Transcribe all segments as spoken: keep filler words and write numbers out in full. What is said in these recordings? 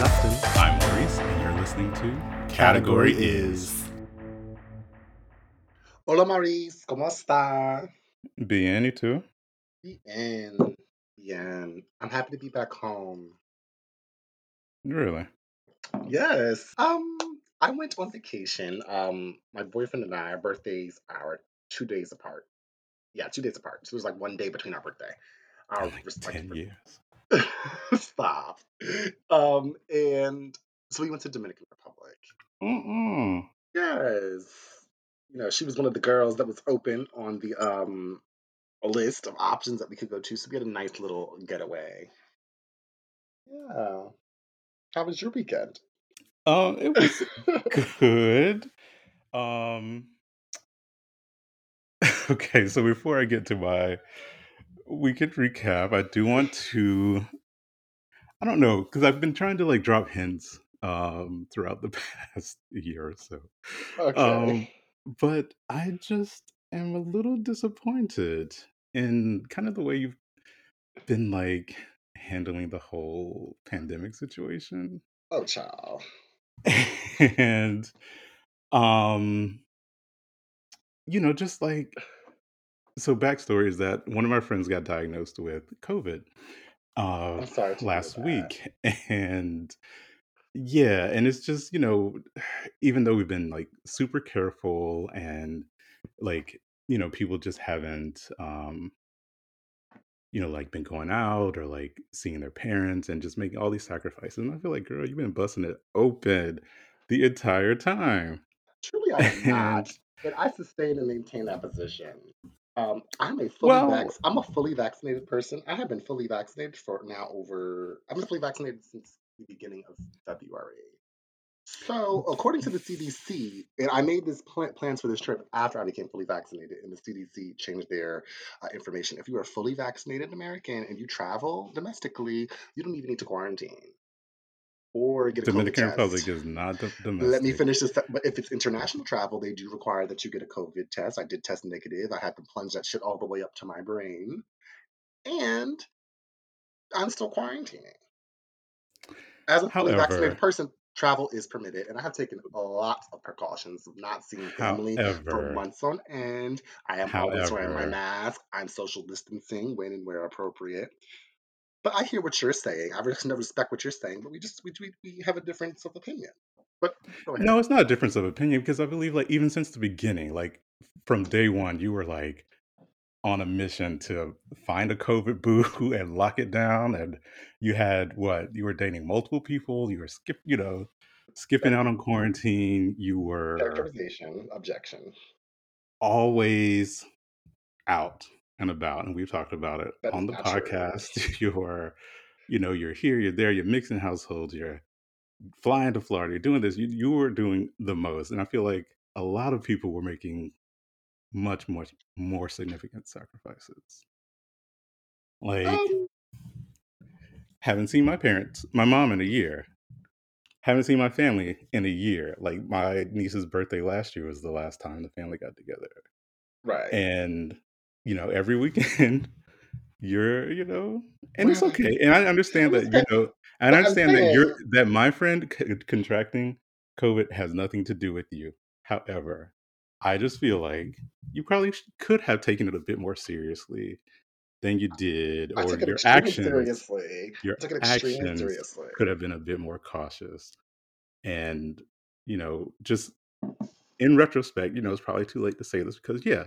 I'm Justin. I'm Maurice, and you're listening to Category, Category Is. Hola, Maurice. ¿Cómo está? Bien, you too? Bien. Bien. I'm happy to be back home. Really? Yes. Um, I went on vacation. Um, my boyfriend and I, our birthdays are two days apart. Yeah, two days apart. So it was like one day between our birthday. Our like ten birthday. years. Stop. Um, and so we went to Dominican Republic. Mm-mm. Yes. You know, she was one of the girls that was open on the um list of options that we could go to. So we had a nice little getaway. Yeah. How was your weekend? Um, it was good. Um, okay, so before I get to my weekend recap, I do want to, I don't know, because I've been trying to like drop hints um, throughout the past year or so. Okay. Um, but I just am a little disappointed in kind of the way you've been like handling the whole pandemic situation. Oh, child. And, um, you know, just like, so backstory is that one of my friends got diagnosed with COVID uh, last week. And yeah, and it's just, you know, even though we've been like super careful and like, you know, people just haven't, um, you know, like been going out or like seeing their parents and just making all these sacrifices. And I feel like, girl, you've been busting it open the entire time. Truly, I have not. But I sustain and maintain that position. Um, I'm a fully well, vac- I'm a fully vaccinated person. I have been fully vaccinated for now over. I've been fully vaccinated since the beginning of February. So, according to the C D C, and I made this pl- plans for this trip after I became fully vaccinated, and the C D C changed their uh, information. If you are a fully vaccinated American and you travel domestically, you don't even need to quarantine or get a COVID test. Dominican Republic is not d- domestic. Let me finish this. But if it's international travel, they do require that you get a COVID test. I did test negative. I had to plunge that shit all the way up to my brain, and I'm still quarantining. As a fully However, vaccinated person, travel is permitted, and I have taken a lot of precautions of not seeing family however, for months on end. I am however, always wearing my mask. I'm social distancing when and where appropriate. But I hear what you're saying. I respect what you're saying, but we just we we, we have a difference of opinion. But go ahead. No, it's not a difference of opinion because I believe like even since the beginning, like from day one, you were like on a mission to find a COVID boo and lock it down. And you had what? You were dating multiple people. You were skip, you know, skipping out on quarantine. You were characterization objection. Always out and about, and we've talked about it That's on the podcast. True. You're, you know, you're here, you're there, you're mixing households, you're flying to Florida, you're doing this. You you were doing the most, and I feel like a lot of people were making much, much more significant sacrifices. Like, um, haven't seen my parents, my mom in a year. Haven't seen my family in a year. Like, my niece's birthday last year was the last time the family got together. Right. And, you know, every weekend, you're, you know, and wow. It's okay. And I understand that, you know, I understand that you're, that my friend c- contracting COVID has nothing to do with you. However, I just feel like you probably could have taken it a bit more seriously than you did, or your actions, seriously. your actions seriously. could have been a bit more cautious. And, you know, just in retrospect, you know, it's probably too late to say this because, yeah,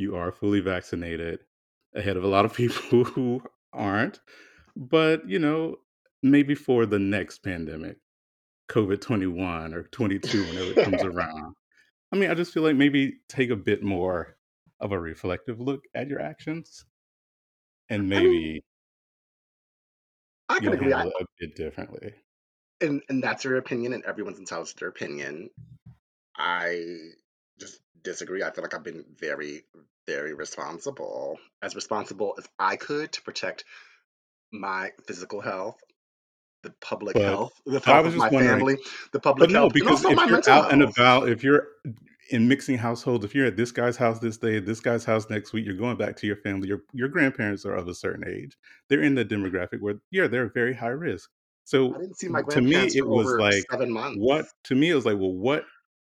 you are fully vaccinated ahead of a lot of people who aren't. But, you know, maybe for the next pandemic, COVID twenty-one or twenty-two, whenever it comes around. I mean, I just feel like maybe take a bit more of a reflective look at your actions and maybe I mean, I can agree. handle it a bit differently. And and that's your opinion, and everyone's entitled to their opinion. I just disagree. I feel like I've been very, very responsible, as responsible as I could to protect my physical health, the public but health, the health of my family, the public no, health, and also my mental health. Because if you're out and about, if you're in mixing households, if you're at this guy's house this day, this guy's house next week, you're going back to your family. Your your grandparents are of a certain age. They're in the demographic where, yeah, they're very high risk. So I didn't see my to me, it was like seven months. What to me, it was like, well, what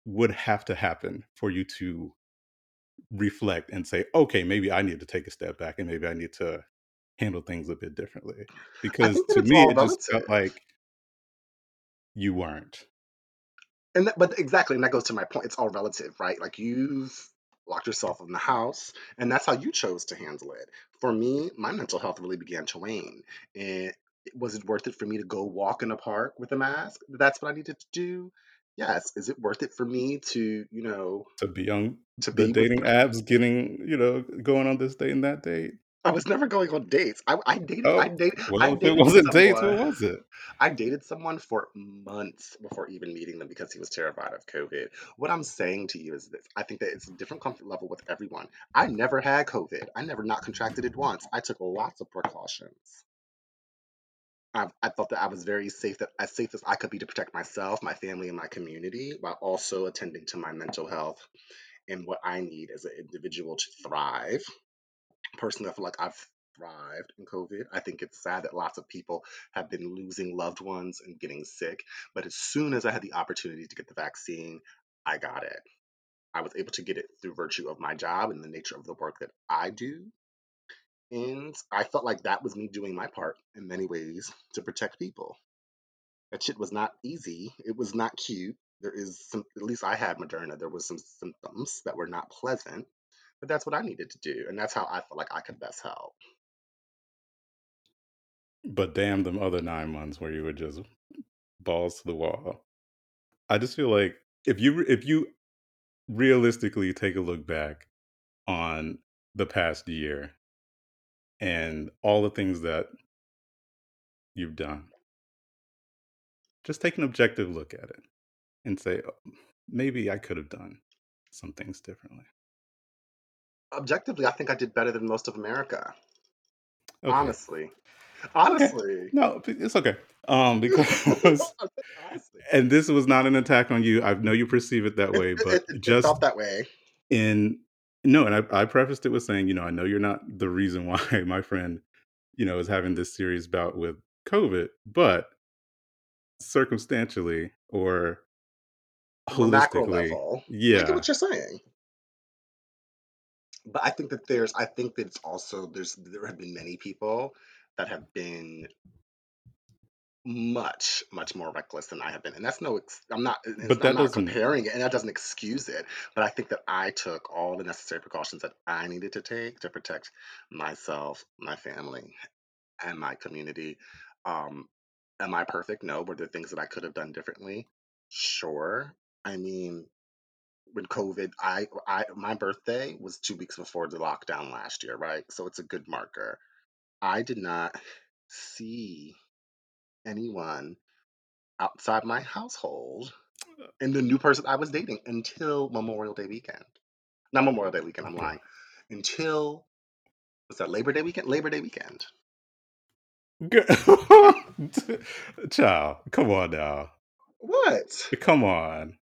would have to happen for you to reflect and say, okay, maybe I need to take a step back and maybe I need to handle things a bit differently? Because to me, it just felt like you weren't. And that, but exactly, and that goes to my point. It's all relative, right? Like you've locked yourself in the house, and that's how you chose to handle it. For me, my mental health really began to wane. And was it worth it for me to go walk in a park with a mask? That's what I needed to do. Yes. Is it worth it for me to, you know, to be on to the be dating apps, getting, you know, going on this date and that date? I was never going on dates. I, I dated. Oh, I dated. Well, I dated if it wasn't someone. dates, what was it? I dated someone for months before even meeting them because he was terrified of COVID. What I'm saying to you is this: I think that it's a different comfort level with everyone. I never had COVID. I never not contracted it once. I took lots of precautions. I, I thought that I was very safe, that as safe as I could be to protect myself, my family, and my community, while also attending to my mental health and what I need as an individual to thrive. Personally, I feel like I've thrived in COVID. I think it's sad that lots of people have been losing loved ones and getting sick. But as soon as I had the opportunity to get the vaccine, I got it. I was able to get it through virtue of my job and the nature of the work that I do. And I felt like that was me doing my part in many ways to protect people. That shit was not easy. It was not cute. There is some, at least I had Moderna, there was some symptoms that were not pleasant, but that's what I needed to do. And that's how I felt like I could best help. But damn them other nine months where you were just balls to the wall. I just feel like if you, if you realistically take a look back on the past year, and all the things that you've done, just take an objective look at it and say, oh, maybe I could have done some things differently. Objectively, I think I did better than most of America. Okay. Honestly. Honestly. Okay. No, it's okay. Um, because and this was not an attack on you. I know you perceive it that it, way, it, but it, it, just it felt that way. In No, and I, I prefaced it with saying, you know, I know you're not the reason why my friend, you know, is having this serious bout with COVID, but circumstantially or holistically, macro level, yeah, I get what you're saying. But I think that there's, I think that it's also there's there have been many people that have been much, much more reckless than I have been. And that's no, ex- I'm not, but that I'm not comparing it, and that doesn't excuse it. But I think that I took all the necessary precautions that I needed to take to protect myself, my family, and my community. Um, am I perfect? No. Were there things that I could have done differently? Sure. I mean, when COVID, I, I, my birthday was two weeks before the lockdown last year, right? So it's a good marker. I did not see anyone outside my household and the new person I was dating until Memorial Day weekend. Not Memorial Day weekend, I'm lying. Until, was that Labor Day weekend? Labor Day weekend. Child, come on now. What? Come on.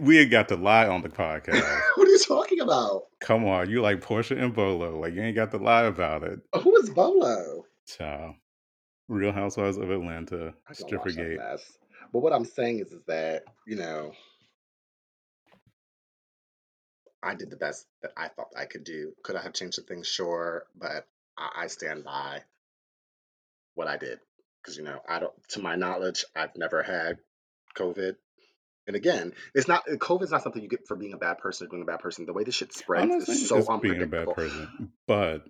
We ain't got to lie on the podcast. What are you talking about? Come on, you like Portia and Bolo. Like, you ain't got to lie about it. Who is Bolo? Child. Real Housewives of Atlanta, Strippergate. But what I'm saying is, is that, you know, I did the best that I thought I could do. Could I have changed some things? Sure, but I, I stand by what I did because, you know, I don't. To my knowledge, I've never had COVID. And again, it's not COVID's not something you get for being a bad person or doing a bad person. The way this shit spreads is so unpredictable. Being a bad person, but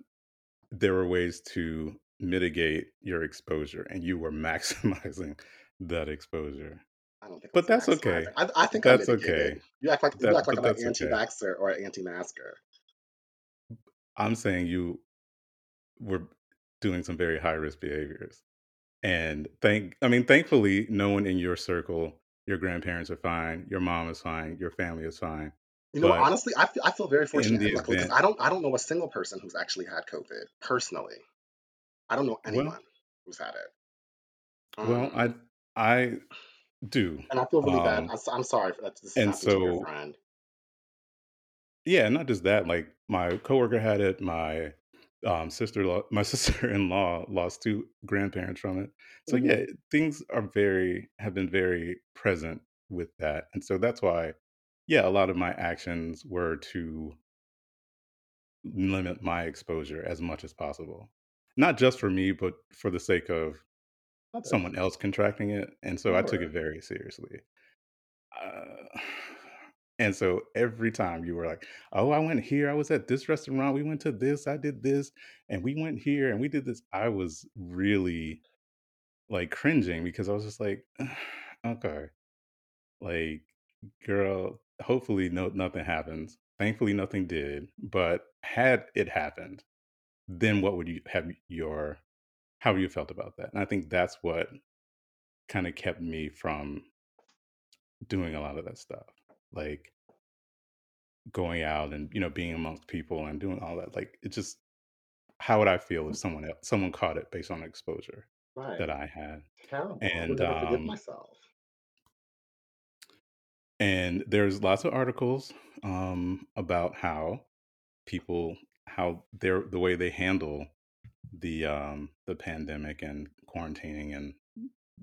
there were ways to mitigate your exposure, and you were maximizing that exposure. I don't think, but that's okay. I, I think that's I okay. You act like that, you act like I'm an anti-vaxxer okay. or an anti-masker. I'm saying you were doing some very high-risk behaviors, and thank I mean, thankfully, no one in your circle, your grandparents are fine, your mom is fine, your family is fine. You know, but honestly, I feel I feel very fortunate. Luckily, event, I don't I don't know a single person who's actually had COVID personally. I don't know anyone well, who's had it. Um, well, I I do. And I feel really um, bad. I, I'm sorry for that. This and so, to your friend. Yeah, not just that. Like, my coworker had it. My Um, sister, my sister-in-law lost two grandparents from it. So mm-hmm. yeah, things are very, have been very present with that. And so that's why, yeah, a lot of my actions were to limit my exposure as much as possible. Not just for me, but for the sake of Others. someone else contracting it. And so sure. I took it very seriously. Uh, and so every time you were like, oh, I went here, I was at this restaurant, we went to this, I did this, and we went here and we did this. I was really like cringing because I was just like, okay, like, girl, hopefully no, nothing happens. Thankfully, nothing did. But had it happened, then what would you have your, how you felt about that? And I think that's what kind of kept me from doing a lot of that stuff, like going out and, you know, being amongst people and doing all that. Like, it just, how would I feel if someone else, someone caught it based on the exposure right. that I had? Terrible. And I um, forgive myself. And there's lots of articles um, about how people, how they're, the way they handle the um, the pandemic and quarantining and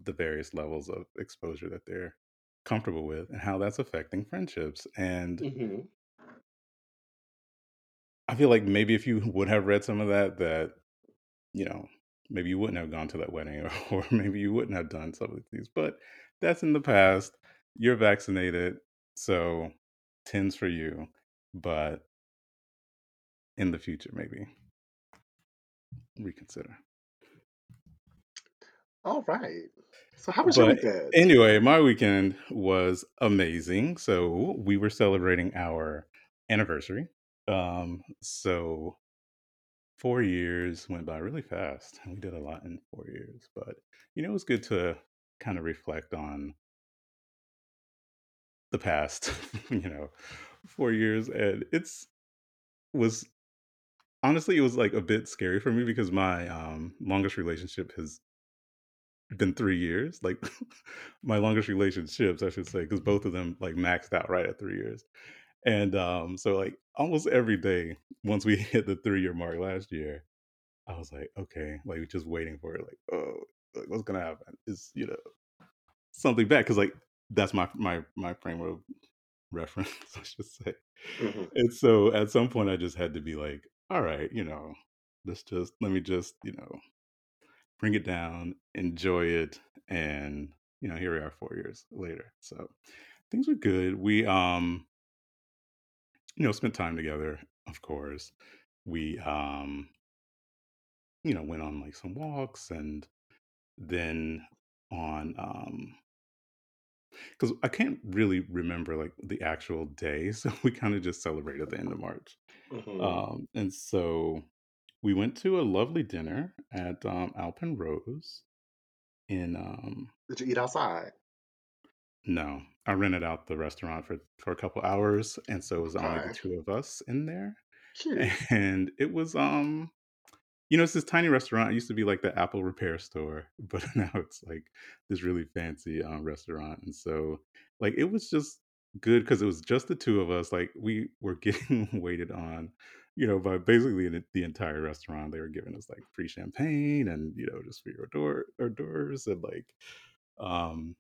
the various levels of exposure that they're comfortable with, and how that's affecting friendships. And mm-hmm. I feel like maybe if you would have read some of that, that, you know, maybe you wouldn't have gone to that wedding, or, or maybe you wouldn't have done some of these, but that's in the past. You're vaccinated, so tens for you, but in the future, maybe reconsider. All right. So how was but your weekend? Anyway, my weekend was amazing. So we were celebrating our anniversary. Um, so four years went by really fast, and we did a lot in four years. But, you know, it was good to kind of reflect on the past, you know, four years. And it's was honestly, it was like a bit scary for me because my um, longest relationship has been three years. Like my longest relationships, I should say, because both of them like maxed out right at three years. And um, so like almost every day, once we hit the three year mark last year, I was like, okay, like just waiting for it. Like, oh, like, what's going to happen? Is, you know, something bad. Because like, that's my my my framework of reference, I should say. Mm-hmm. And so at some point I just had to be like, all right, you know, let's just, let me just, you know, bring it down, enjoy it. And, you know, here we are four years later. So things were good. We, um, you know, spent time together, of course. We, um, you know, went on like some walks, and then on, um, because I can't really remember like the actual day, so we kind of just celebrated the end of March. Mm-hmm. Um, and so we went to a lovely dinner at um, Alpen Rose. In um, did you eat outside? No, I rented out the restaurant for, for a couple hours, and so it was okay. only the two of us in there. Cute. And it was um. You know, it's this tiny restaurant. It used to be like the Apple repair store, but now it's like this really fancy um, restaurant. And so like, it was just good because it was just the two of us. Like, we were getting waited on, you know, by basically the, the entire restaurant. They were giving us like free champagne and, you know, just free hors d'oeuvres. And like, um,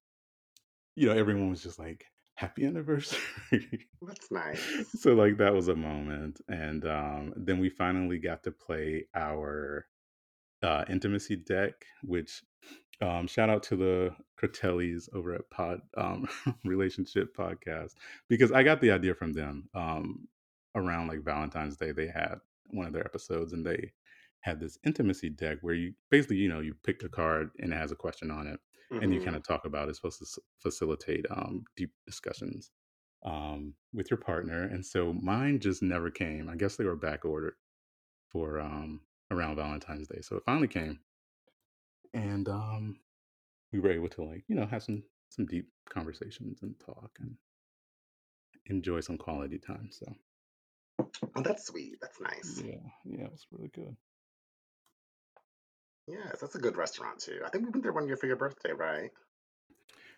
you know, everyone was just like, happy anniversary. That's nice. So like that was a moment. And um, then we finally got to play our uh, intimacy deck, which um, shout out to the Critellis over at Pod um, Relationship Podcast, because I got the idea from them um, around like Valentine's Day. They had one of their episodes and they had this intimacy deck where you basically, you know, you pick a card and it has a question on it. Mm-hmm. And you kind of talk about it's supposed to facilitate um, deep discussions um, with your partner. And so mine just never came. I guess they were back ordered for um, around Valentine's Day. So it finally came. And um, we were able to, like, you know, have some, some deep conversations and talk and enjoy some quality time. So. Oh, that's sweet. That's nice. Yeah. Yeah. It was really good. Yes, that's a good restaurant too. I think we went there one year for your birthday, right?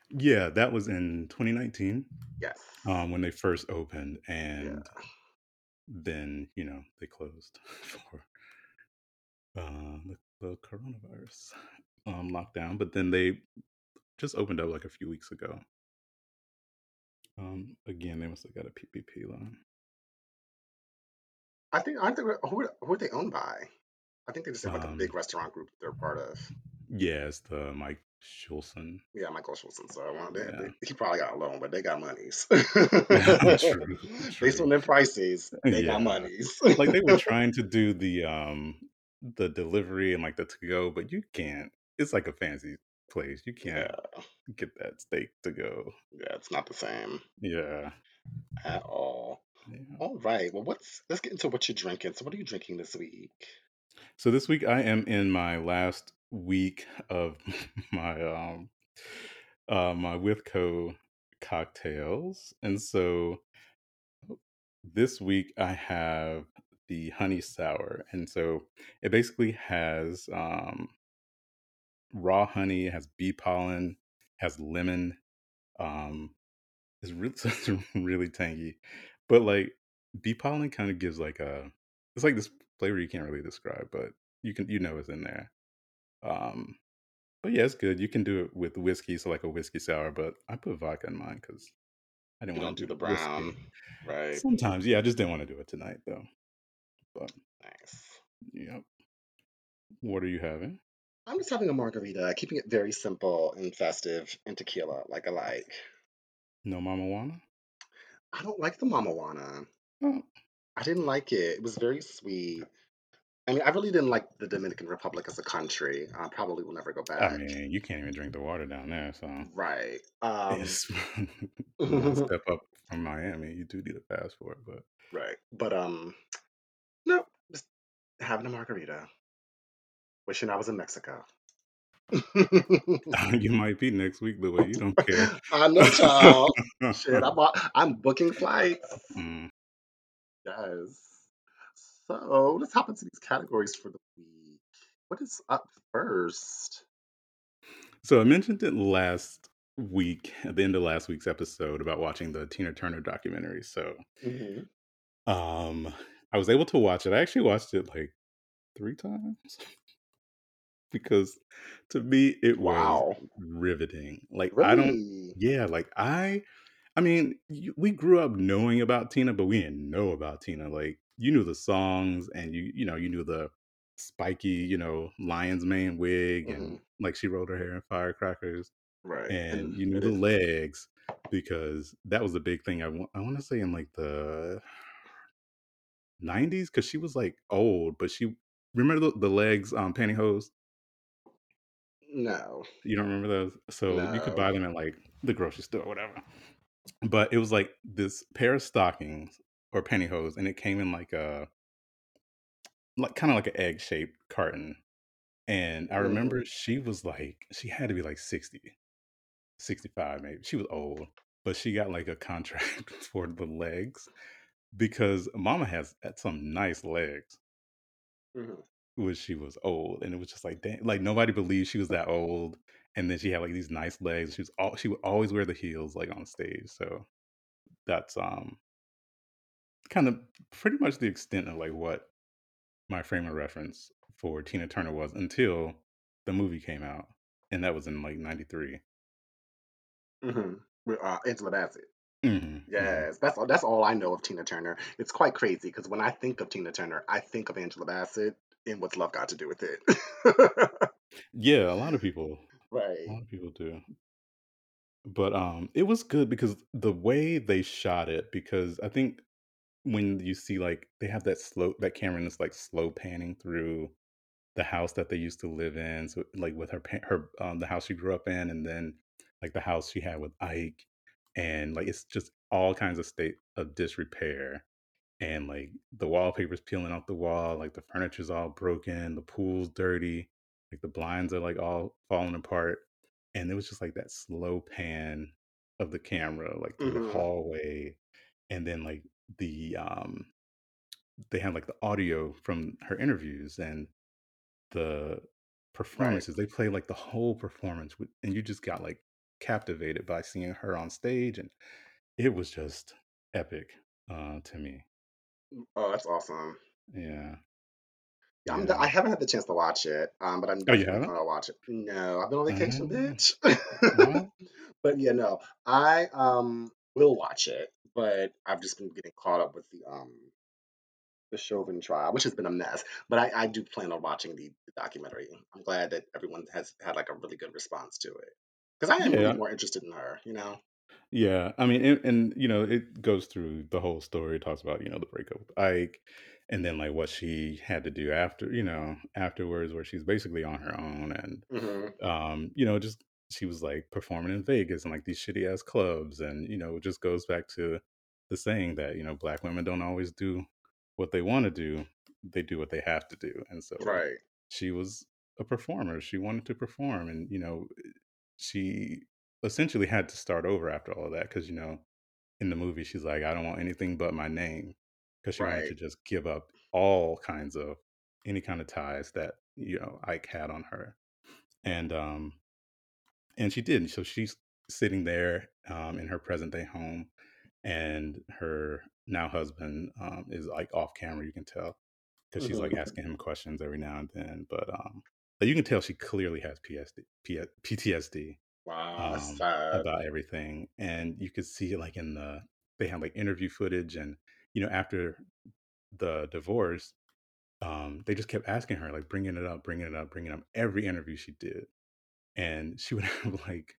Yeah, that was in twenty nineteen. Yes. Um, when they first opened, and yeah. then, you know, they closed for uh, the, the coronavirus um, lockdown, but then they just opened up like a few weeks ago. Um, again, they must have got a P P P loan. I think aren't they who, who are they owned by? I think they just have like um, a big restaurant group they're part of. Yeah, it's the Mike Shulson. Yeah, Michael Shulson. So I want that. Yeah. He probably got a loan, but they got monies. True, true. Based on their prices, they yeah. got monies. Like they were trying to do the um the delivery and like the to go, but you can't. It's like a fancy place. You can't yeah. get that steak to go. Yeah, it's not the same. Yeah, at all. Yeah. All right. Well, what's let's get into what you're drinking. So, what are you drinking this week? So this week I am in my last week of my um uh my Withco cocktails, and so this week I have the honey sour, and so it basically has um raw honey, has bee pollen, has lemon. Um, it's really it's really tangy, but like bee pollen kind of gives like a it's like this flavor you can't really describe, but you can you know it's in there. Um, but yeah, it's good. You can do it with whiskey, so like a whiskey sour, but I put vodka in mine because I didn't want to do the brown, whiskey. Right? Sometimes, yeah, I just didn't want to do it tonight though. But nice. Yep. What are you having? I'm just having a margarita, keeping it very simple and festive, and tequila, like I like. No Mama Juana? I don't like the Mama Juana. Oh. I didn't like it. It was very sweet. I mean, I really didn't like the Dominican Republic as a country. I probably will never go back. I mean, you can't even drink the water down there, so. Right. Um, yes. Step up from Miami, you do need a passport, but. Right. But, um, no, just having a margarita. Wishing I was in Mexico. You might be next week, the way you don't care. I know, child. Shit, I'm, I'm booking flights. Mm. Yes. So let's hop into these categories for the week. What is up first? So I mentioned it last week, at the end of last week's episode, about watching the Tina Turner documentary. So mm-hmm. um, I was able to watch it. I actually watched it like three times because to me it was wow. riveting. Like really? I don't, yeah, like I, I mean, we grew up knowing about Tina, but we didn't know about Tina. Like, you knew the songs and you, you know, you knew the spiky, you know, lion's mane wig and mm-hmm. like she rolled her hair in firecrackers. Right. And, and you knew the is. legs because that was the big thing. I, w- I want to say in like the nineties because she was like old, but she remember the, the legs um, pantyhose? No. You don't remember those? So no. You could buy them at like the grocery store or whatever. But it was like this pair of stockings or pantyhose, and it came in like a, like kind of like an egg shaped carton. And I remember mm. she was like, she had to be like sixty, sixty-five maybe. She was old, but she got like a contract for the legs because Mama has some nice legs mm-hmm. when she was old. And it was just like, dang, like nobody believed she was that old. And then she had like these nice legs. She was all, she would always wear the heels like on stage. So that's, um, kind of pretty much the extent of like what my frame of reference for Tina Turner was until the movie came out, and that was in like ninety-three. Mm-hmm. With uh, Angela Bassett. Mm-hmm. Yes, mm-hmm. that's all. That's all I know of Tina Turner. It's quite crazy because when I think of Tina Turner, I think of Angela Bassett and What's Love Got to Do with It. Yeah, a lot of people. Right. A lot of people do. But um, it was good because the way they shot it, because I think. When you see like they have that slow that camera that's like slow panning through the house that they used to live in, so like with her her um the house she grew up in, and then like the house she had with Ike, and like it's just all kinds of state of disrepair, and like the wallpaper's peeling off the wall, like the furniture's all broken, the pool's dirty, like the blinds are like all falling apart, and it was just like that slow pan of the camera like through mm-hmm. the hallway, and then like. The um they had like the audio from her interviews and the performances right. They played like the whole performance with, and you just got like captivated by seeing her on stage, and it was just epic uh to me. Oh, that's awesome. Yeah, I'm yeah. the, I haven't had the chance to watch it, um, but I'm definitely oh, going to watch it. No, I've been on vacation, uh, bitch. uh, but yeah, no, I um will watch it, but I've just been getting caught up with the um the Chauvin trial, which has been a mess. But I, I do plan on watching the, the documentary. I'm glad that everyone has had like a really good response to it, because I am yeah. really more interested in her, you know. Yeah, I mean, and, and you know, it goes through the whole story. It talks about, you know, the breakup with Ike, and then like what she had to do after, you know, afterwards, where she's basically on her own, and mm-hmm. um, you know, just she was like performing in Vegas and like these shitty ass clubs, and you know, it just goes back to the saying that, you know, black women don't always do what they want to do; they do what they have to do, and so right. she was a performer. She wanted to perform, and you know, she essentially had to start over after all of that, because you know, in the movie she's like, I don't want anything but my name, because she right. wanted to just give up all kinds of any kind of ties that, you know, Ike had on her, and um and she didn't. So she's sitting there um in her present day home, and her now husband um is like off camera, you can tell, because she's like asking him questions every now and then, but um but you can tell she clearly has P T S D Wow, um, about everything. And you could see like in the, they had like interview footage, and you know, after the divorce, um, they just kept asking her, like bringing it up, bringing it up, bringing it up every interview she did. And she would have like,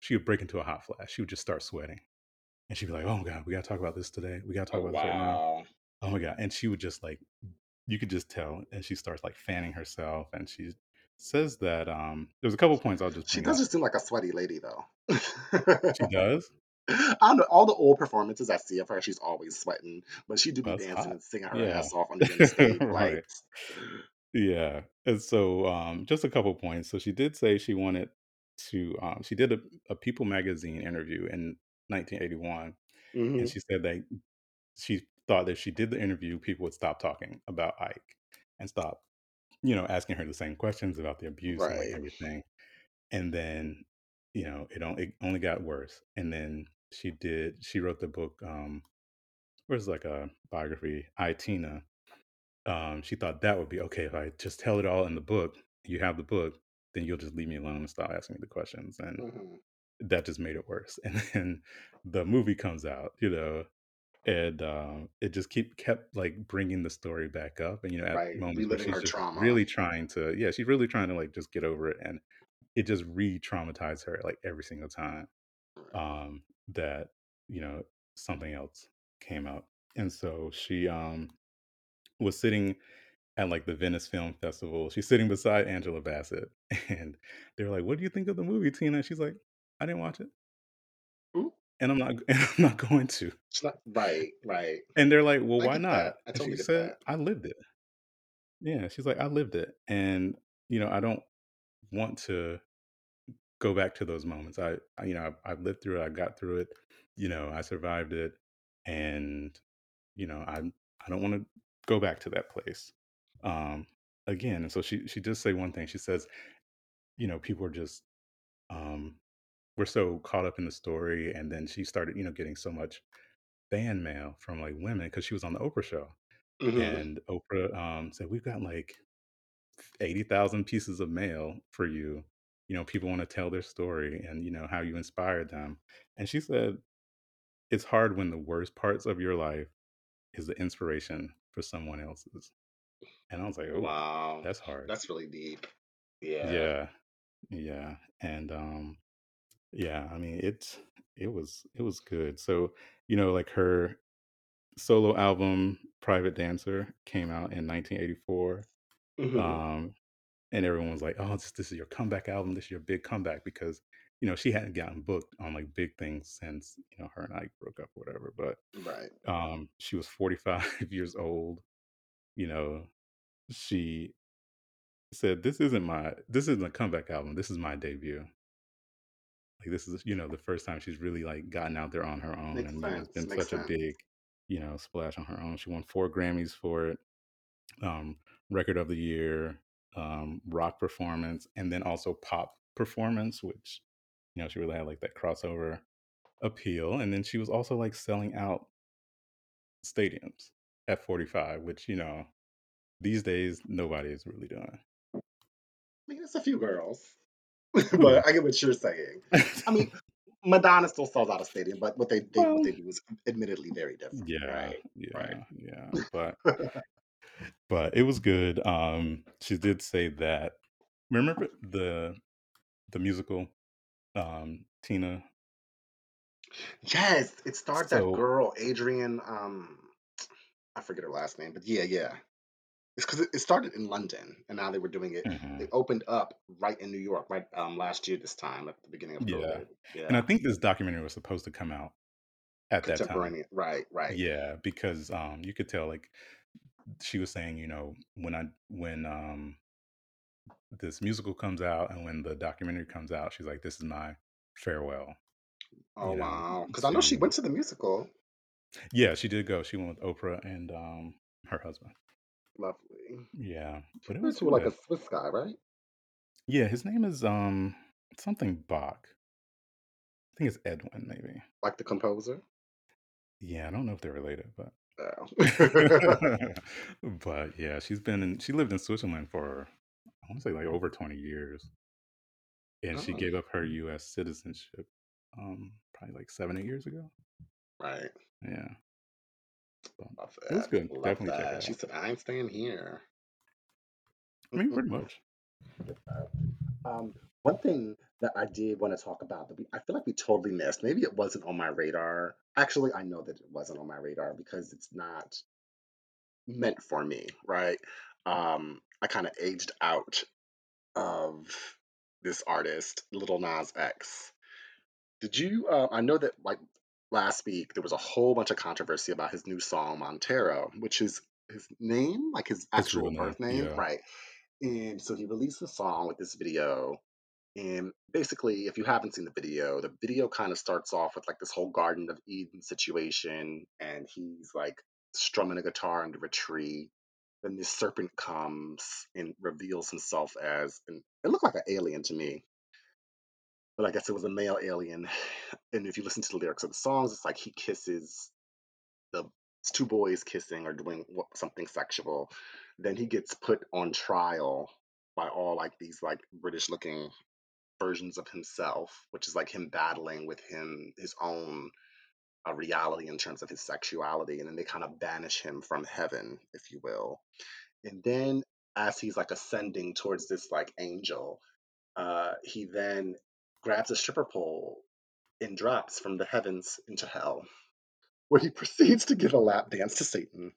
she would break into a hot flash. She would just start sweating, and she'd be like, oh God, we got to talk about this today. We got to talk oh, about wow. this right now. Oh my God. And she would just like, you could just tell. And she starts like fanning herself, and she's, says that um there's a couple points I'll just she doesn't up. Seem like a sweaty lady though. She does. I don't know, all the old performances I see of her, she's always sweating, but she do be That's dancing hot. And singing her yeah. ass off on the stage. Like right. yeah. And so um just a couple points. So she did say she wanted to um she did a, a People magazine interview in nineteen eighty-one, mm-hmm. and she said that she thought that if she did the interview, people would stop talking about Ike and stop, you know, asking her the same questions about the abuse right. and like everything. And then, you know, it only, it only got worse. And then she did, she wrote the book, um, where's like a biography, I, Tina. Um, she thought that would be okay if I just tell it all in the book, you have the book, then you'll just leave me alone and stop asking me the questions. And mm-hmm. that just made it worse. And then the movie comes out, you know, and um, it just keep kept like bringing the story back up, and you know, at right. moments where she's just trauma. really trying to, yeah, she's really trying to like just get over it, and it just re-traumatized her like every single time um, that, you know, something else came out. And so she um, was sitting at like the Venice Film Festival. She's sitting beside Angela Bassett, and they were like, "What do you think of the movie, Tina?" And she's like, "I didn't watch it." And I'm not, and I'm not going to. Not, right, right. And they're like, well, I why not? I totally she said, that. I lived it. Yeah, she's like, I lived it. And, you know, I don't want to go back to those moments. I, I you know, I, I lived through it. I got through it. You know, I survived it. And, you know, I I don't want to go back to that place um, again. And so she, she does say one thing. She says, you know, people are just... Um, we're so caught up in the story. And then she started, you know, getting so much fan mail from like women, because she was on the Oprah show, mm-hmm. and Oprah um, said, we've got like eighty thousand pieces of mail for you. You know, people want to tell their story and, you know, how you inspired them. And she said, it's hard when the worst parts of your life is the inspiration for someone else's. And I was like, oh, wow, that's hard. That's really deep. Yeah. Yeah. Yeah. And, um, yeah, I mean, it's it was it was good. So, you know, like her solo album, Private Dancer, came out in nineteen eighty-four. Mm-hmm. Um, and everyone was like, oh, this, this is your comeback album. This is your big comeback, because, you know, she hadn't gotten booked on like big things since, you know, her and I broke up or whatever. But right. um, she was forty-five years old. You know, she said, this isn't my this isn't a comeback album. This is my debut. Like, this is, you know, the first time she's really like gotten out there on her own. Makes and sense. It's been Makes such sense. A big, you know, splash on her own. She won four Grammys for it, um, Record of the Year, um, Rock Performance, and then also Pop Performance, which, you know, she really had like that crossover appeal. And then she was also like selling out stadiums at forty-five, which, you know, these days, nobody is really doing. I mean, it's a few girls. But I get what you're saying. I mean, Madonna still sells out a stadium, but what they, they well, what they do is admittedly very different. Yeah, right? yeah, right. yeah. But but it was good. Um, she did say that. Remember the the musical, um, Tina? Yes, it starred so, that girl, Adrian. Um, I forget her last name, but yeah, yeah. It's because it started in London, and now they were doing it. Mm-hmm. They opened up right in New York, right um, last year this time, at the beginning of COVID. Yeah. yeah, and I think this documentary was supposed to come out at that time. Right, right. Yeah, because um, you could tell, like, she was saying, you know, when I when um, this musical comes out and when the documentary comes out, she's like, this is my farewell. Oh, you know? Wow. Because so, I know she went to the musical. Yeah, she did go. She went with Oprah and um, her husband. Lovely. Yeah. But it was cool. Like a Swiss guy, right? Yeah, his name is um something Bach. I think it's Edwin, maybe. Like the composer? Yeah, I don't know if they're related, but oh. But yeah, she's been in she lived in Switzerland for I want to say like over twenty years. And oh. she gave up her U S citizenship um probably like seven, eight years ago. Right. Yeah. Love that. It was good. Love Definitely that. Check it out. She said, "I'm staying here." I mean, pretty much. Um, one thing that I did want to talk about that we, I feel like we totally missed. Maybe it wasn't on my radar. Actually, I know that it wasn't on my radar because it's not meant for me, right? Um, I kind of aged out of this artist, Lil Nas X. Did you? Uh, I know that like. Last week, there was a whole bunch of controversy about his new song, Montero, which is his name, like his actual his birth name, name yeah. right? And so he released the song with this video. And basically, if you haven't seen the video, the video kind of starts off with like this whole Garden of Eden situation. And he's like strumming a guitar under a tree. Then this serpent comes and reveals himself as, and it looked like an alien to me. But I guess it was a male alien. And if you listen to the lyrics of the songs, it's like he kisses the two boys kissing or doing something sexual. Then he gets put on trial by all like these like British looking versions of himself, which is like him battling with him, his own uh, reality in terms of his sexuality. And then they kind of banish him from heaven, if you will. And then as he's like ascending towards this like angel, uh, he then grabs a stripper pole and drops from the heavens into hell, where he proceeds to give a lap dance to Satan,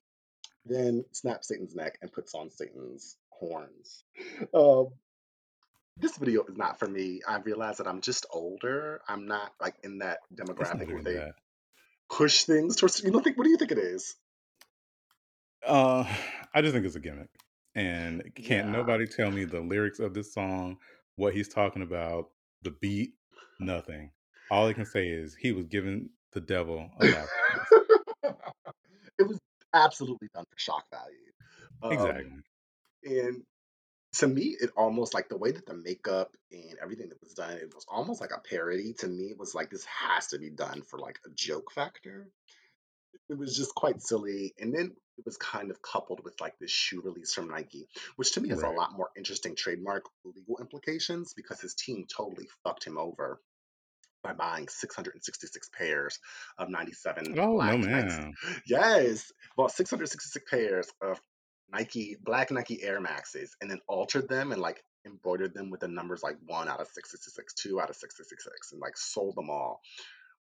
then snaps Satan's neck and puts on Satan's horns. Um, this video is not for me. I realize that I'm just older. I'm not like in that demographic where they that. push things towards. You know, think, what do you think it is? Uh, I just think it's a gimmick, and can't yeah. nobody tell me the lyrics of this song, what he's talking about. The beat, nothing. All I can say is he was giving the devil a laugh. It was absolutely done for shock value. Um, exactly. And to me, it almost like the way that the makeup and everything that was done, it was almost like a parody. To me, it was like this has to be done for like a joke factor. It was just quite silly. And then it was kind of coupled with like this shoe release from Nike, which to me has right. a lot more interesting trademark legal implications because his team totally fucked him over by buying six hundred sixty-six pairs of ninety-seven oh, black no, Nikes. Man. Yes. Bought six hundred sixty-six pairs of Nike, black Nike Air Maxes, and then altered them and like embroidered them with the numbers like one out of six six six, two out of six six six, and like sold them all.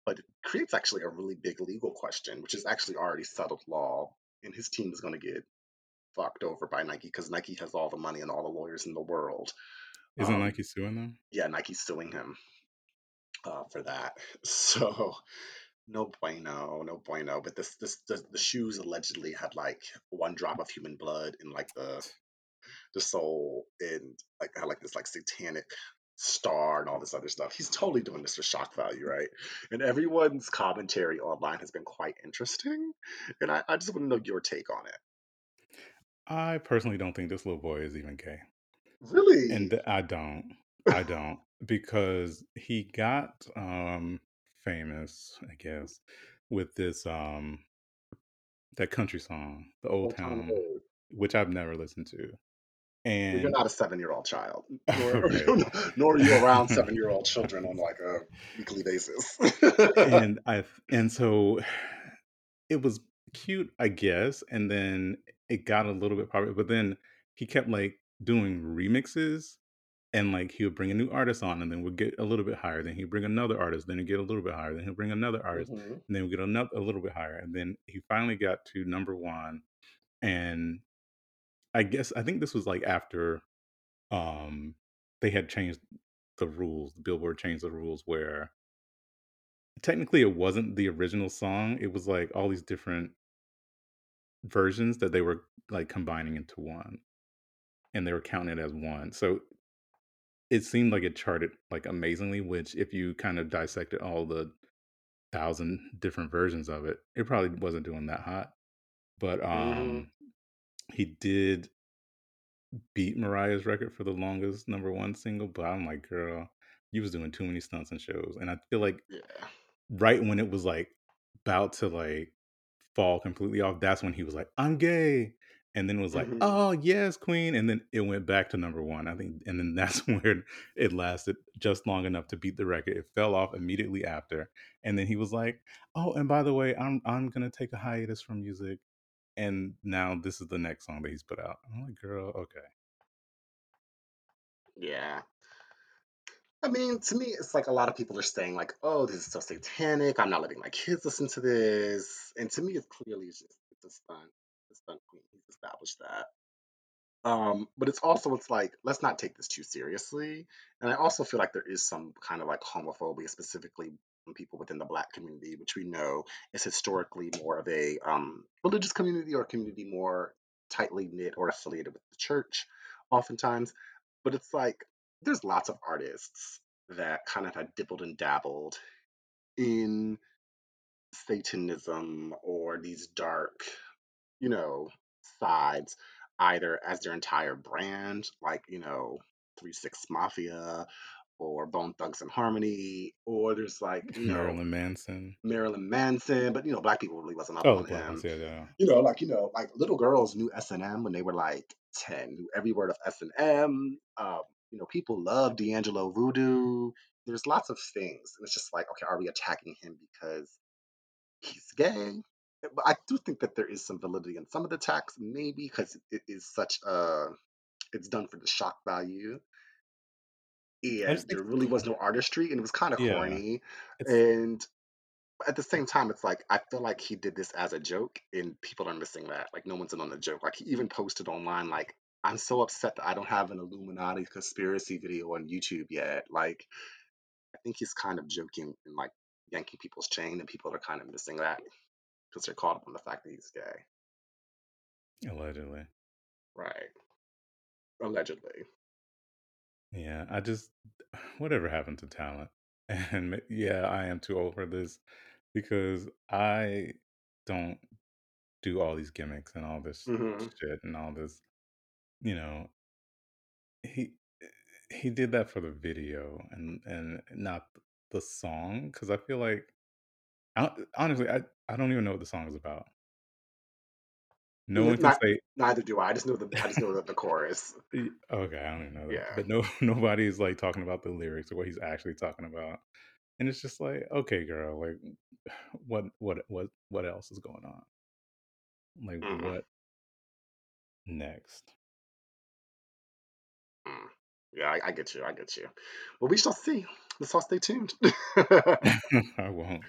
But it creates actually a really big legal question, which is actually already settled law. And his team is going to get fucked over by Nike because Nike has all the money and all the lawyers in the world. Isn't um, Nike suing them? Yeah, Nike's suing him uh, for that. So no bueno, no bueno. But this, this, the, the shoes allegedly had like one drop of human blood in like the the soul, and like had like this like satanic star and all this other stuff. He's totally doing this for shock value, right? And everyone's commentary online has been quite interesting. And I, I just want to know your take on it. I personally don't think this little boy is even gay. Really? And th- I don't. I don't. Because he got um, famous, I guess, with this, um, that country song, The Old, Old Town. Town which I've never listened to. And well, you're not a seven-year-old child, nor, okay. nor are you around seven-year-old children on like a weekly basis. and I and so it was cute, I guess. And then it got a little bit popular, but then he kept like doing remixes, and like he would bring a new artist on, and then we'd get a little bit higher. Then he'd bring another artist, then he'd get a little bit higher. Then he'll bring another artist, mm-hmm. and then we get another a little bit higher. And then he finally got to number one, and I guess I think this was like after um, they had changed the rules. Billboard changed the rules where technically it wasn't the original song. It was like all these different versions that they were like combining into one, and they were counting it as one. So it seemed like it charted like amazingly, which if you kind of dissected all the thousand different versions of it, it probably wasn't doing that hot. But um mm. he did beat Mariah's record for the longest number one single, but I'm like, girl, you was doing too many stunts and shows. And I feel like yeah. right when it was like about to like fall completely off, that's when he was like, I'm gay. And then it was like, mm-hmm. oh, yes, queen. And then it went back to number one, I think. And then that's where it lasted just long enough to beat the record. It fell off immediately after. And then he was like, oh, and by the way, I'm I'm going to take a hiatus from music. And now this is the next song that he's put out. I'm like, girl, okay. Yeah. I mean, to me, it's like a lot of people are saying like, oh, this is so satanic. I'm not letting my kids listen to this. And to me, it's clearly just it's a stunt. It's a stunt queen. He's established that. Um, but it's also, it's like, let's not take this too seriously. And I also feel like there is some kind of like homophobia, specifically people within the Black community, which we know is historically more of a um, religious community or community more tightly knit or affiliated with the church oftentimes. But it's like there's lots of artists that kind of had dibbled and dabbled in Satanism or these dark, you know, sides, either as their entire brand, like, you know, three six Mafia, or Bone Thugs and Harmony, or there's like, you know, Marilyn Manson. Marilyn Manson, but you know, Black people really wasn't up oh, on him. Yeah, yeah. You know, like, you know, like little girls knew S and M when they were like ten, knew every word of S and M. Um, you know, people love D'Angelo Voodoo. There's lots of things. And it's just like, okay, are we attacking him because he's gay? But I do think that there is some validity in some of the attacks, maybe because it is such a, it's done for the shock value. Yeah, there really was no artistry, and it was kind of yeah, corny. And at the same time, it's like, I feel like he did this as a joke, and people are missing that. Like, no one's in on the joke. Like, he even posted online, like, I'm so upset that I don't have an Illuminati conspiracy video on YouTube yet. Like, I think he's kind of joking and, like, yanking people's chain, and people are kind of missing that because they're caught up on the fact that he's gay. Allegedly. Right. Allegedly. Yeah, I just, whatever happened to talent? And yeah, I am too old for this because I don't do all these gimmicks and all this mm-hmm. shit and all this, you know, he he did that for the video and, and not the song because I feel like, I, honestly, I, I don't even know what the song is about. No one can Not, say. Neither do I. I just know the. I just know the, the chorus. Okay, I don't even know that. Yeah. But no, nobody is like talking about the lyrics or what he's actually talking about, and it's just like, okay, girl, like, what, what, what, what else is going on? Like, mm-hmm. what next? Mm. Yeah, I, I get you. I get you. Well, we shall see. Let's all stay tuned. I won't.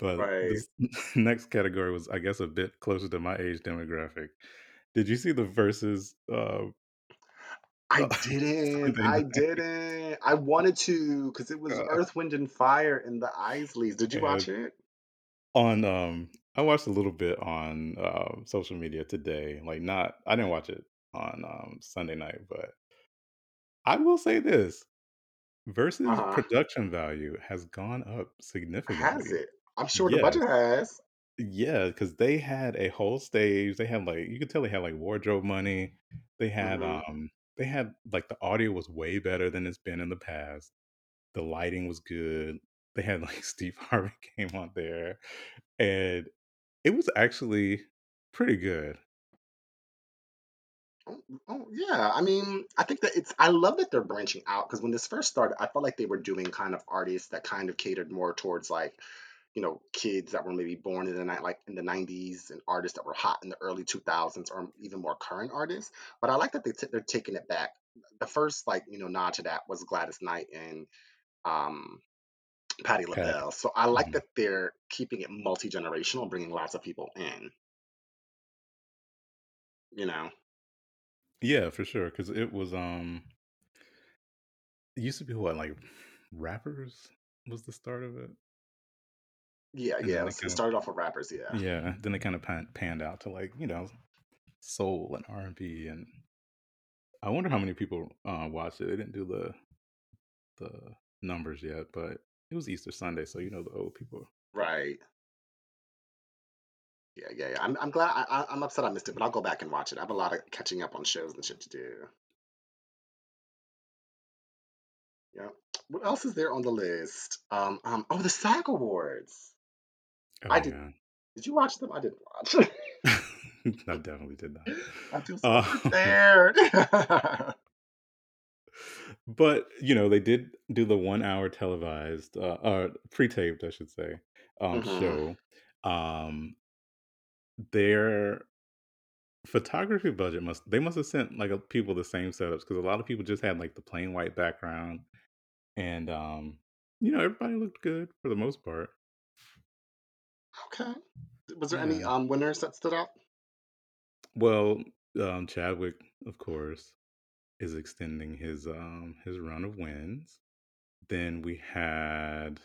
But right. This next category was, I guess, a bit closer to my age demographic. Did you see the verses? Uh, I didn't. I didn't. I wanted to because it was uh, Earth, Wind, and Fire in the Isleys. Did you watch it? On um, I watched a little bit on uh, social media today. Like, not, I didn't watch it on um, Sunday night, but I will say this: verses uh-huh. production value has gone up significantly. Has it? I'm sure the yes. budget has. Yeah, because they had a whole stage. They had like, you could tell they had like wardrobe money. They had mm-hmm. um they had like the audio was way better than it's been in the past. The lighting was good. They had like Steve Harvey came on there. And it was actually pretty good. Oh, yeah. I mean, I think that it's, I love that they're branching out because when this first started, I felt like they were doing kind of artists that kind of catered more towards like, you know, kids that were maybe born in the night, like in the nineties, and artists that were hot in the early two thousands, or even more current artists. But I like that they t- they're taking it back. The first, like, you know, nod to that was Gladys Knight and um, Patti Pat- LaBelle. So I like Mhm. that they're keeping it multi generational, bringing lots of people in. You know, Yeah, for sure. Because it was um, it used to be what, like rappers was the start of it, yeah, and yeah. It, then they was, it kind of started off with rappers, yeah. yeah, then they kind of pan- panned out to like you know soul and R and B, and I wonder how many people uh, watched it. They didn't do the the numbers yet, but it was Easter Sunday, so you know the old people. Right. Yeah, yeah, yeah. I'm, I'm glad. I, I- I'm upset I missed it, but I'll go back and watch it. I have a lot of catching up on shows and shit to do. Yeah. What else is there on the list? Um, um. Oh, the SAG Awards. Oh I did. yeah, Did you watch them? I didn't watch. I definitely did not. I feel so Um, prepared. But you know they did do the one hour televised, uh, uh pre-taped, I should say, um, hmm show. Um, Their photography budget must they must have sent like a, people the same setups because a lot of people just had like the plain white background, and um, you know everybody looked good for the most part. Okay. Was there any Yeah. um winners that stood out? Well, um, Chadwick, of course, is extending his um his run of wins. Then we had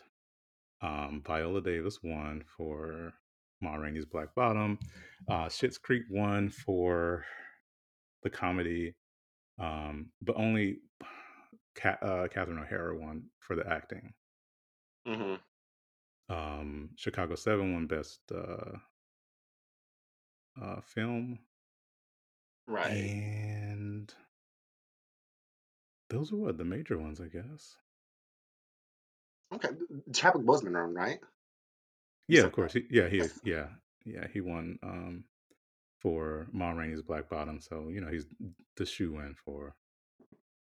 um, Viola Davis won for Ma Rainey's Black Bottom. Uh, Schitt's Creek won for the comedy, um, but only Ca- uh, Catherine O'Hara won for the acting. hmm Um, Chicago seven won best uh, uh, film, Right. and those were what the major ones, I guess. Okay. Chadwick Boseman, won, right? You Yeah, of said course. that. He, yeah, he Yes. yeah yeah he won um, for Ma Rainey's Black Bottom, so you know he's the shoe in for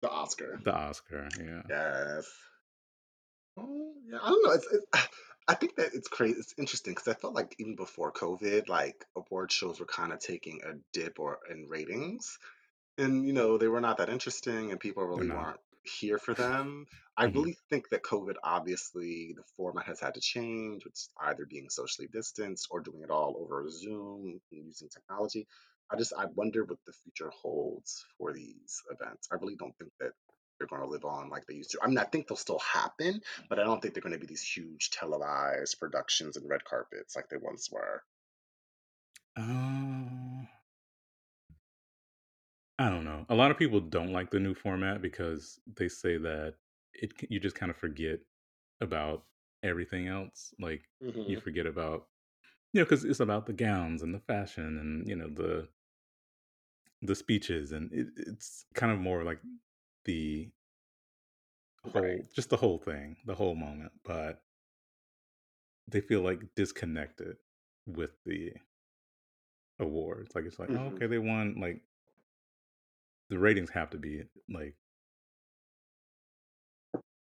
The Oscar. the Oscar. Yeah. Yes. Oh, yeah, I don't know. It's, it's I think that it's crazy. It's interesting because I felt like even before COVID, like award shows were kind of taking a dip or in ratings, and you know they were not that interesting, and people They're really not. weren't here for them. I hmm really think that COVID, obviously, the format has had to change. It's either being socially distanced or doing it all over Zoom and using technology. I just I wonder what the future holds for these events. I really don't think that they're going to live on like they used to. I mean, I think they'll still happen, but I don't think they're going to be these huge televised productions and red carpets like they once were. Uh, I don't know. A lot of people don't like the new format because they say that it c- you just kind of forget about everything else. Like you hmm forget about you know because it's about the gowns and the fashion and you know the the speeches and it, it's kind of more like the Right. whole just the whole thing, the whole moment. But they feel like disconnected with the awards. Like it's like oh, hmm okay, they won. Like the ratings have to be like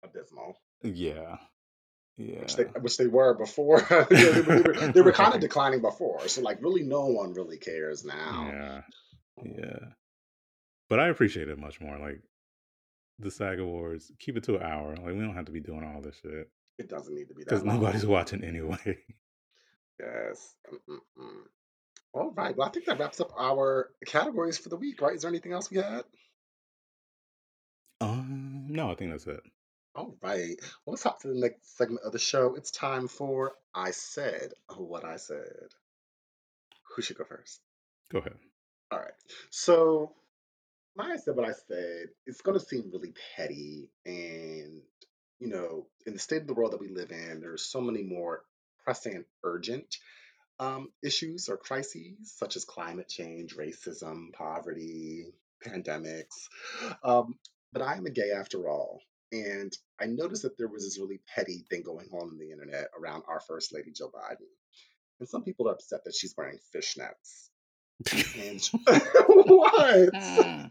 Abysmal. yeah which they yeah. which they were before. You know, they were they were they were kind of Right. declining before, so like really no one really cares now. Yeah. Yeah. But I appreciate it much more. Like the SAG Awards, keep it to an hour. Like we don't have to be doing all this shit It doesn't need to be because that nobody's long. watching anyway. Yes. Mm-mm-mm. All right. Well, I think that wraps up our categories for the week, right? Is there anything else we had? Um, no, I think that's it. All right. Well, let's hop to the next segment of the show. It's time for I Said What I Said. Who should go first? Go ahead. All right. So my I said what I said, it's going to seem really petty. And, you know, in the state of the world that we live in, there's so many more pressing and urgent um, issues or crises, such as climate change, racism, poverty, pandemics. Um, But I am a gay after all. And I noticed that there was this really petty thing going on in the internet around our First Lady, Jill Biden. And some people are upset that she's wearing fishnets. What? Uh,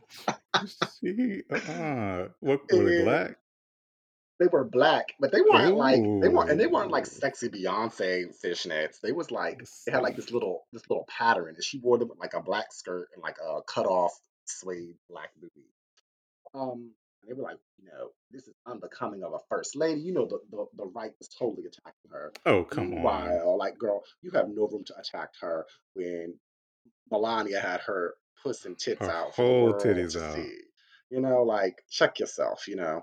she, uh, what were they black? They were black, but they weren't Ooh. like they weren't, and they weren't like sexy Beyonce fishnets. They was like they had like this little this little pattern, and she wore them with like a black skirt and like a cut off suede black booty. Um, and they were like, you know, this is unbecoming of a first lady. You know, the the, the right was totally attacking her. Oh, come Meanwhile, on! Meanwhile, like, girl, you have no room to attack her when Melania had her puss and tits her out, whole titties out. See. You know, like, check yourself. You know,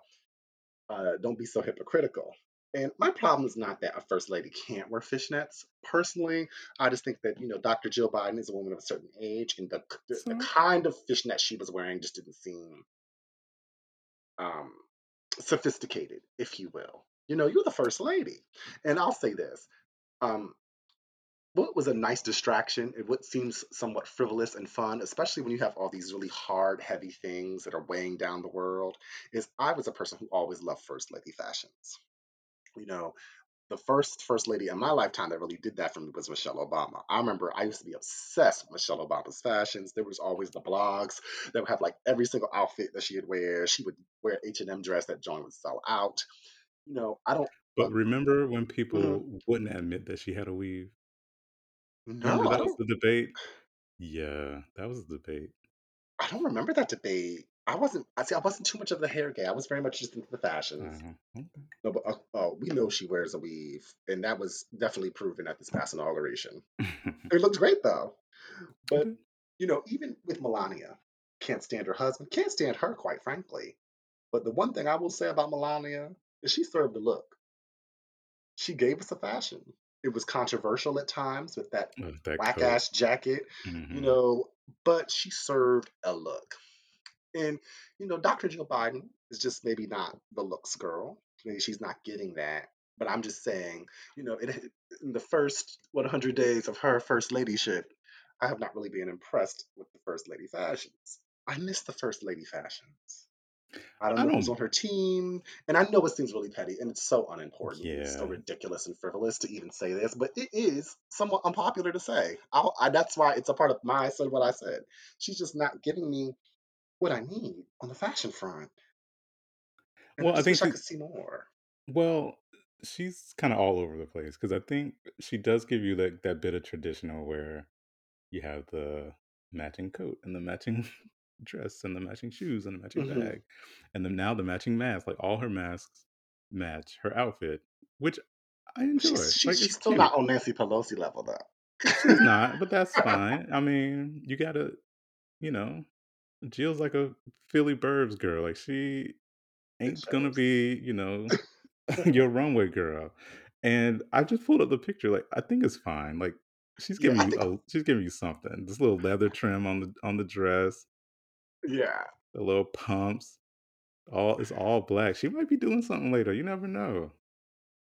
uh, don't be so hypocritical. And my problem is not that a first lady can't wear fishnets. Personally, I just think that, you know, Doctor Jill Biden is a woman of a certain age, and the the, so? the kind of fishnet she was wearing just didn't seem um, sophisticated, if you will. You know, you're the first lady, and I'll say this. Um, What was a nice distraction, it what seems somewhat frivolous and fun, especially when you have all these really hard, heavy things that are weighing down the world, is I was a person who always loved First Lady fashions. You know, the first First Lady in my lifetime that really did that for me was Michelle Obama. I remember I used to be obsessed with Michelle Obama's fashions. There was always the blogs that would have like every single outfit that she would wear. She would wear H and M dress, that joint would sell out. You know, I don't... But remember when people mm-hmm. wouldn't admit that she had a weave? No, remember that was the debate? Yeah, that was the debate. I don't remember that debate. I wasn't. I see. I wasn't too much of the hair gay. I was very much just into the fashions. Uh-huh. No, but uh, oh, we know she wears a weave, and that was definitely proven at this past inauguration. It looked great though. But mm-hmm. you know, even with Melania, can't stand her husband. Can't stand her, quite frankly. But the one thing I will say about Melania is she served a look. She gave us a fashion. It was controversial at times with that, oh, that black-ass jacket, mm-hmm. you know, but she served a look. And, you know, Doctor Jill Biden is just maybe not the looks girl. Maybe she's not getting that. But I'm just saying, you know, it, in the first, what, one hundred days of her first ladyship, I have not really been impressed with the first lady fashions. I miss the first lady fashions. I don't know I don't... who's on her team, and I know it seems really petty, and it's so unimportant. Yeah. It's so ridiculous and frivolous to even say this, but it is somewhat unpopular to say. I'll, I, that's why it's a part of my I said what I said. She's just not giving me what I need on the fashion front. And well, I, I think wish she, I could see more. Well, she's kind of all over the place because I think she does give you like that bit of traditional where you have the matching coat and the matching dress and the matching shoes and the matching mm-hmm. bag and then now the matching mask, like all her masks match her outfit, which I enjoy. She's, she's, like, she's still not on Nancy Pelosi level though. She's not, but that's fine. I mean, you gotta, you know, Jill's like a Philly Burbs girl. Like she ain't gonna be, you know, your runway girl. And I just pulled up the picture. Like I think it's fine. Like she's giving yeah, you think... a, she's giving you something. This little leather trim on the on the dress. Yeah, the little pumps. All it's all black. She might be doing something later. You never know.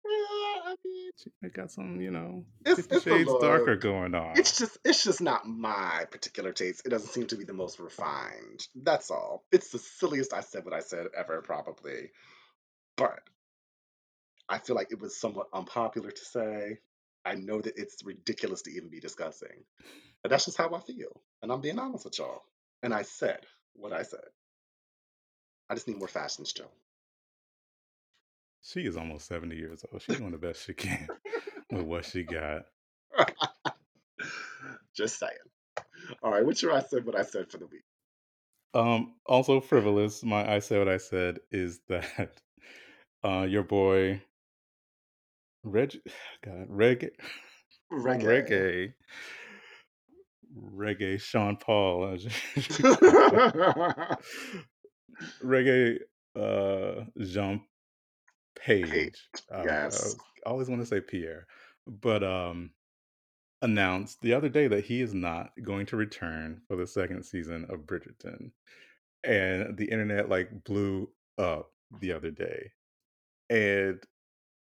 Yeah, I mean, she got some, you know, it's, it's shades darker going on. It's just, it's just not my particular taste. It doesn't seem to be the most refined. That's all. It's the silliest I said what I said ever, probably. But I feel like it was somewhat unpopular to say. I know that it's ridiculous to even be discussing, but that's just how I feel, and I'm being honest with y'all. And I said what I said. I just need more fashions, Joe. She is almost seventy years old. She's doing the best she can with what she got. Just saying. All right, what's your I said what I said for the week? Um, also frivolous, my I said what I said is that uh, your boy Reg God Reg Reggae. Reggae. Regé-Jean Page. Regé-Jean Page. Yes. Uh, I always want to say Pierre. But um, announced the other day that he is not going to return for the second season of Bridgerton. And the internet like blew up the other day. And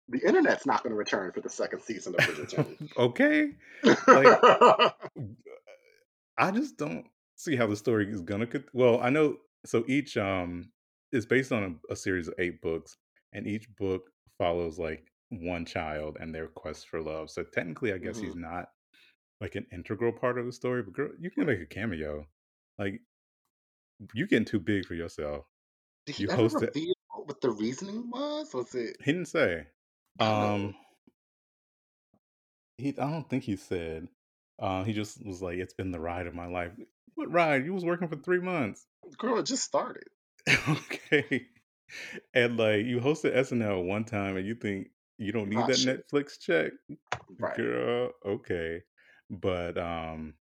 the internet's not going to return for the second season of Bridgerton. Okay. Like, I just don't see how the story is gonna. Well, I know. So each um is based on a, a series of eight books, and each book follows like one child and their quest for love. So technically, I guess mm-hmm. he's not like an integral part of the story, but girl, you can make a cameo. Like, you're getting too big for yourself. Did you he ever reveal what the reasoning was? Was it? He didn't say. Um, he I don't think he said. Uh, he just was like, "It's been the ride of my life." What ride? You was working for three months. Girl, it just started. Okay. And like, you hosted S N L one time, and you think you don't need Not that shit. Netflix check, right? Girl, okay. But um,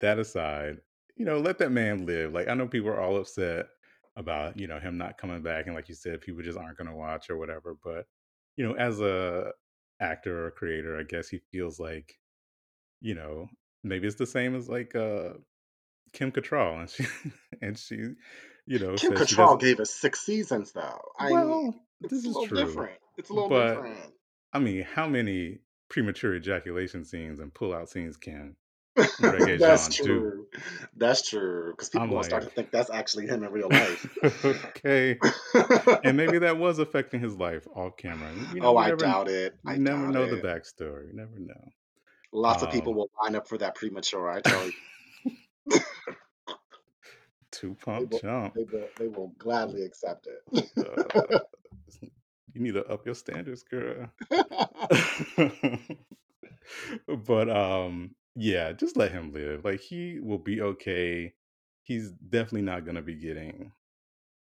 that aside, you know, let that man live. Like, I know people are all upset about, you know, him not coming back, and like you said, people just aren't going to watch or whatever. But, you know, as a actor or creator, I guess he feels like, you know, maybe it's the same as like uh, Kim Cattrall, and she and she, you know, Kim Cattrall gave us six seasons though. I well, mean, it's this is a little true. Different. It's a little but, different. I mean, how many premature ejaculation scenes and pull out scenes can Regé-Jean that's true. Do? That's true. Because people I'm will like, start to think that's actually him in real life. Okay. And maybe that was affecting his life off camera. You know, oh, I never, doubt it. I you doubt never know it. The backstory. You never know. Lots um, of people will line up for that premature, I tell you. Two pump they will, jump. They will, they will gladly accept it. uh, you need to up your standards, girl. But um, yeah, just let him live. Like, he will be okay. He's definitely not going to be getting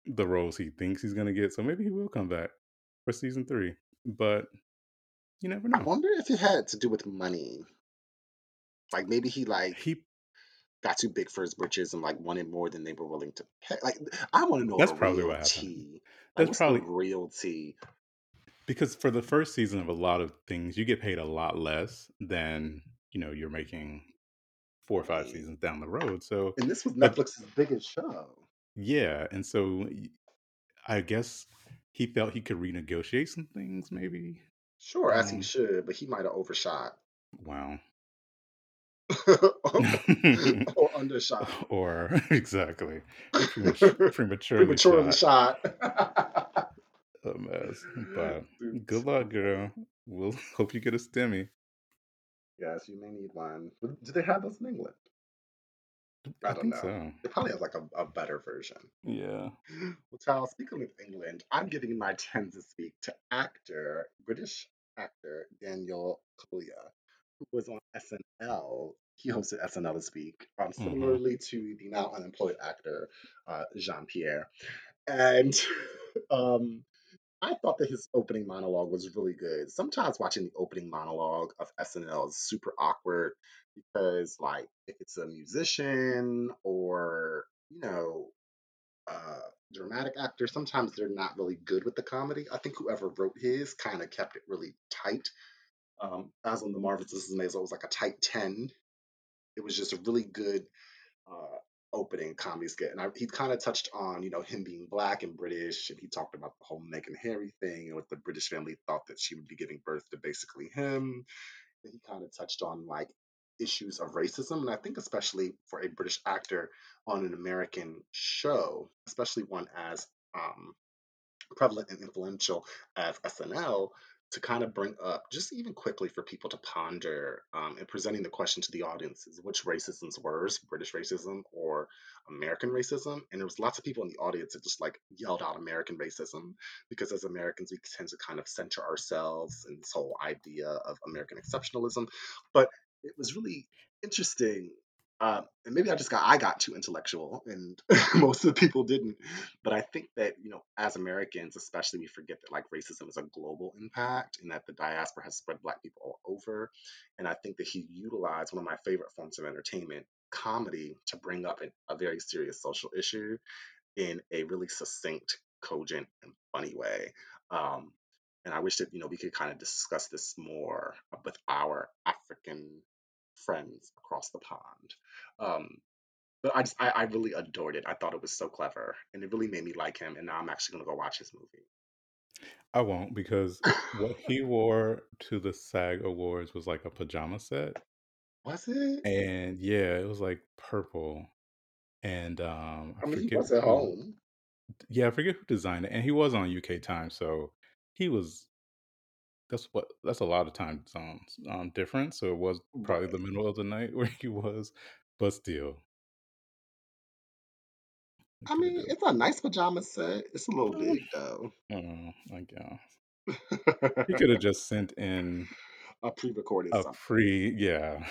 the roles he thinks he's going to get. So maybe he will come back for season three. But you never know. I wonder if it had to do with money. Like, maybe he like he got too big for his britches and like wanted more than they were willing to pay. Like, I want to know. That's probably what happened. Like, that's probably real tea. Because for the first season of a lot of things, you get paid a lot less than, you know, you're making four or five seasons down the road. So, and this was Netflix's but, biggest show. Yeah, and so I guess he felt he could renegotiate some things, maybe. Sure, as um, he should, but he might have overshot. Wow. Or undershot. Or, exactly. Prematurely, prematurely shot. shot. A mess. But good luck, girl. We'll hope you get a stimmy. Yes, you may need one. Do they have those in England? I, I don't know. So. They probably have like a, a better version. Yeah. Well, child, speaking of England, I'm giving my ten this week to actor, British actor Daniel Kaluuya, who was on S N L. He hosted S N L this week, um, similarly mm-hmm. to the now unemployed actor uh, Jean-Pierre. And um, I thought that his opening monologue was really good. Sometimes watching the opening monologue of S N L is super awkward because, like, if it's a musician or, you know, a dramatic actor, sometimes they're not really good with the comedy. I think whoever wrote his kind of kept it really tight. Um, as on The Marvelous Missus Maisel, it was like a tight ten. It was just a really good uh, opening comedy skit. And I, he kind of touched on, you know, him being Black and British, and he talked about the whole Meghan and Harry thing and what the British family thought that she would be giving birth to basically him. And he kind of touched on, like, issues of racism. And I think especially for a British actor on an American show, especially one as um, prevalent and influential as S N L, to kind of bring up, just even quickly for people to ponder um, and presenting the question to the audience is which racism's worse, British racism or American racism? And there was lots of people in the audience that just like yelled out American racism, because as Americans, we tend to kind of center ourselves in this whole idea of American exceptionalism. But it was really interesting. Uh, and maybe I just got, I got too intellectual and most of the people didn't. But I think that, you know, as Americans, especially, we forget that like racism is a global impact and that the diaspora has spread Black people all over. And I think that he utilized one of my favorite forms of entertainment, comedy, to bring up an, a very serious social issue in a really succinct, cogent, and funny way. Um, and I wish that, you know, we could kind of discuss this more with our African friends across the pond. Um, but I just, I, I really adored it. I thought it was so clever and it really made me like him. And now I'm actually going to go watch his movie. I won't, because what he wore to the SAG Awards was like a pajama set. Was it? And yeah, it was like purple. And um, I, I mean, forget he was at who, home. Yeah, I forget who designed it. And he was on U K Time. So he was that's what that's a lot of time zones um different. So it was probably the middle of the night where he was, but still, I I could have mean, done. it's a nice pajama set. It's a little Uh, big though. I don't know, I guess he could have just sent in A pre-recorded a something. pre, yeah.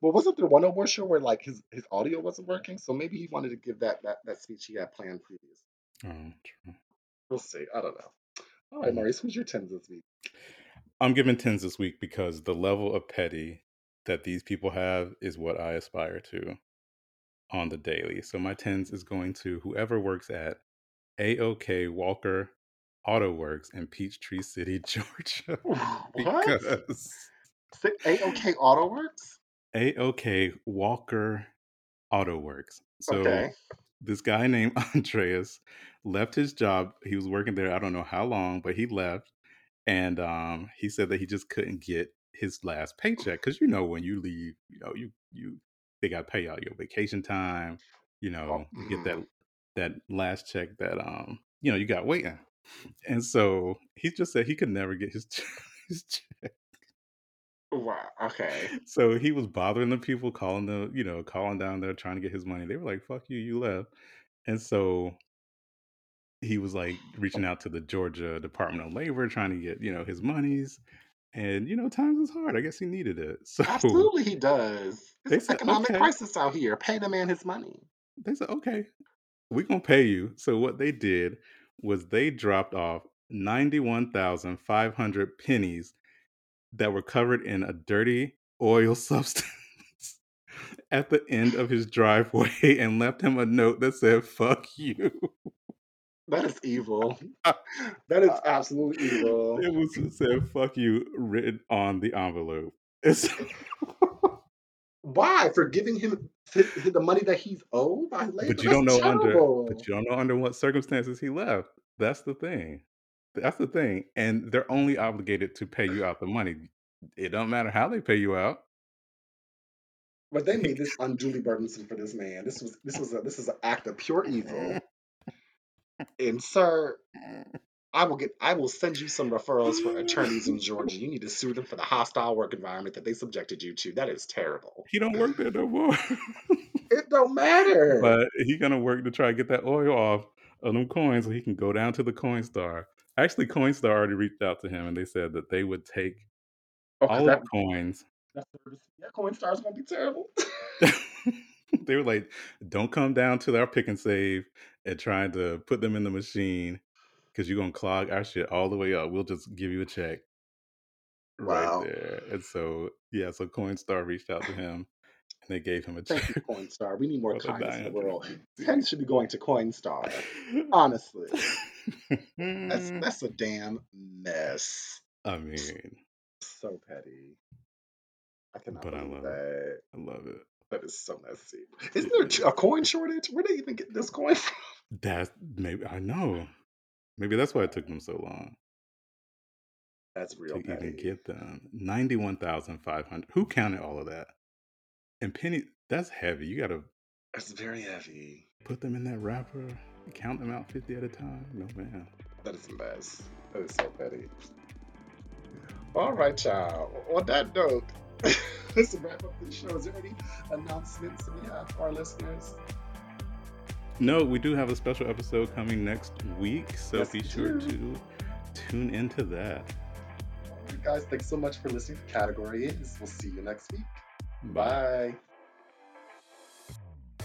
Well, wasn't there one award show where like his, his audio wasn't working? So maybe he wanted to give that that, that speech he had planned previously. Oh, true. We'll see. I don't know. All right, Mm. Maurice, who's your tens this week? I'm giving tens this week because the level of petty that these people have is what I aspire to on the daily. So my tens is going to whoever works at A O K Walker Auto Works in Peachtree City, Georgia, What? because Say A O K Auto Works? A O K Walker Auto Works. So Okay. this guy named Andreas left his job. He was working there, I don't know how long, but he left. And um, he said that he just couldn't get his last paycheck because you know when you leave, you know you you they got to pay out your vacation time, you Oh, know you get that mhm. that last check that um you know you got waiting, and so he just said he could never get his his check. Wow. Okay. So he was bothering the people, calling the you know calling down there trying to get his money. They were like, "Fuck you, you left," and so he was like reaching out to the Georgia Department of Labor trying to get you know his monies. And you know, times is hard. I guess he needed it. So Absolutely, he does. It's they an said, economic okay. crisis out here. Pay the man his money. They said, okay, we're gonna pay you. So what they did was they dropped off ninety-one thousand five hundred pennies that were covered in a dirty oil substance at the end of his driveway and left him a note that said, "Fuck you." That is evil. That is absolutely evil. It was it said "fuck you" written on the envelope. It's Why? For giving him his, his- the money that he's owed by labor? But you That's don't know under but terrible. you don't know under what circumstances he left. That's the thing. That's the thing. And they're only obligated to pay you out the money. It don't matter how they pay you out. But they made this unduly burdensome for this man. This was this was a this is an act of pure evil. And sir, I will get I will send you some referrals for attorneys in Georgia. You need to sue them for the hostile work environment that they subjected you to. That is terrible. He don't work there no more. It don't matter. But he gonna work to try to get that oil off of them coins so he can go down to the Coinstar. Actually, Coinstar already reached out to him and they said that they would take Oh, because all of that the coins. that service, that Coinstar is gonna be terrible. They were like, "Don't come down to our pick and save and try to put them in the machine because you're gonna clog our shit all the way up. We'll just give you a check right Wow. there." And so, yeah, so Coinstar reached out to him and they gave him a Thank you, check Coinstar. We need more for the kindness in the nine hundred world. Ten should be going to Coinstar. Honestly, that's fifty. that's a damn mess. I mean, So petty. I cannot but I believe love it. that. I love it. That is so messy. Isn't It there is. a coin shortage? Where they even get this coin from? That's maybe I know. Maybe that's why it took them so long That's to real even petty. get them. Ninety-one thousand five hundred. Who counted all of that? And penny, that's heavy. You gotta That's very heavy. put them in that wrapper, count them out fifty at a time. No man. That is a mess. That is so petty. All right, child. On that note, let's wrap up this show. Is there any announcements we have for our listeners? No, we do have a special episode coming next week, so Yes, be we sure do. to tune into that. All right, guys, thanks so much for listening to Category Is. We'll see you next week. Bye. Bye.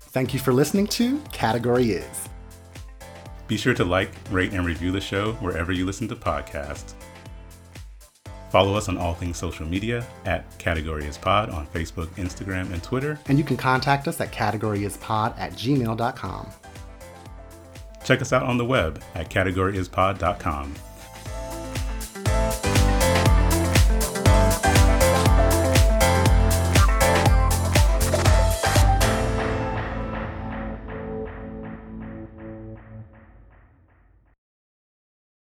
Thank you for listening to Category Is. Be sure to like, rate, and review the show wherever you listen to podcasts. Follow us on all things social media at Category Is Pod on Facebook, Instagram, and Twitter. And you can contact us at categoryispod at gmail dot com. Check us out on the web at categoryispod dot com.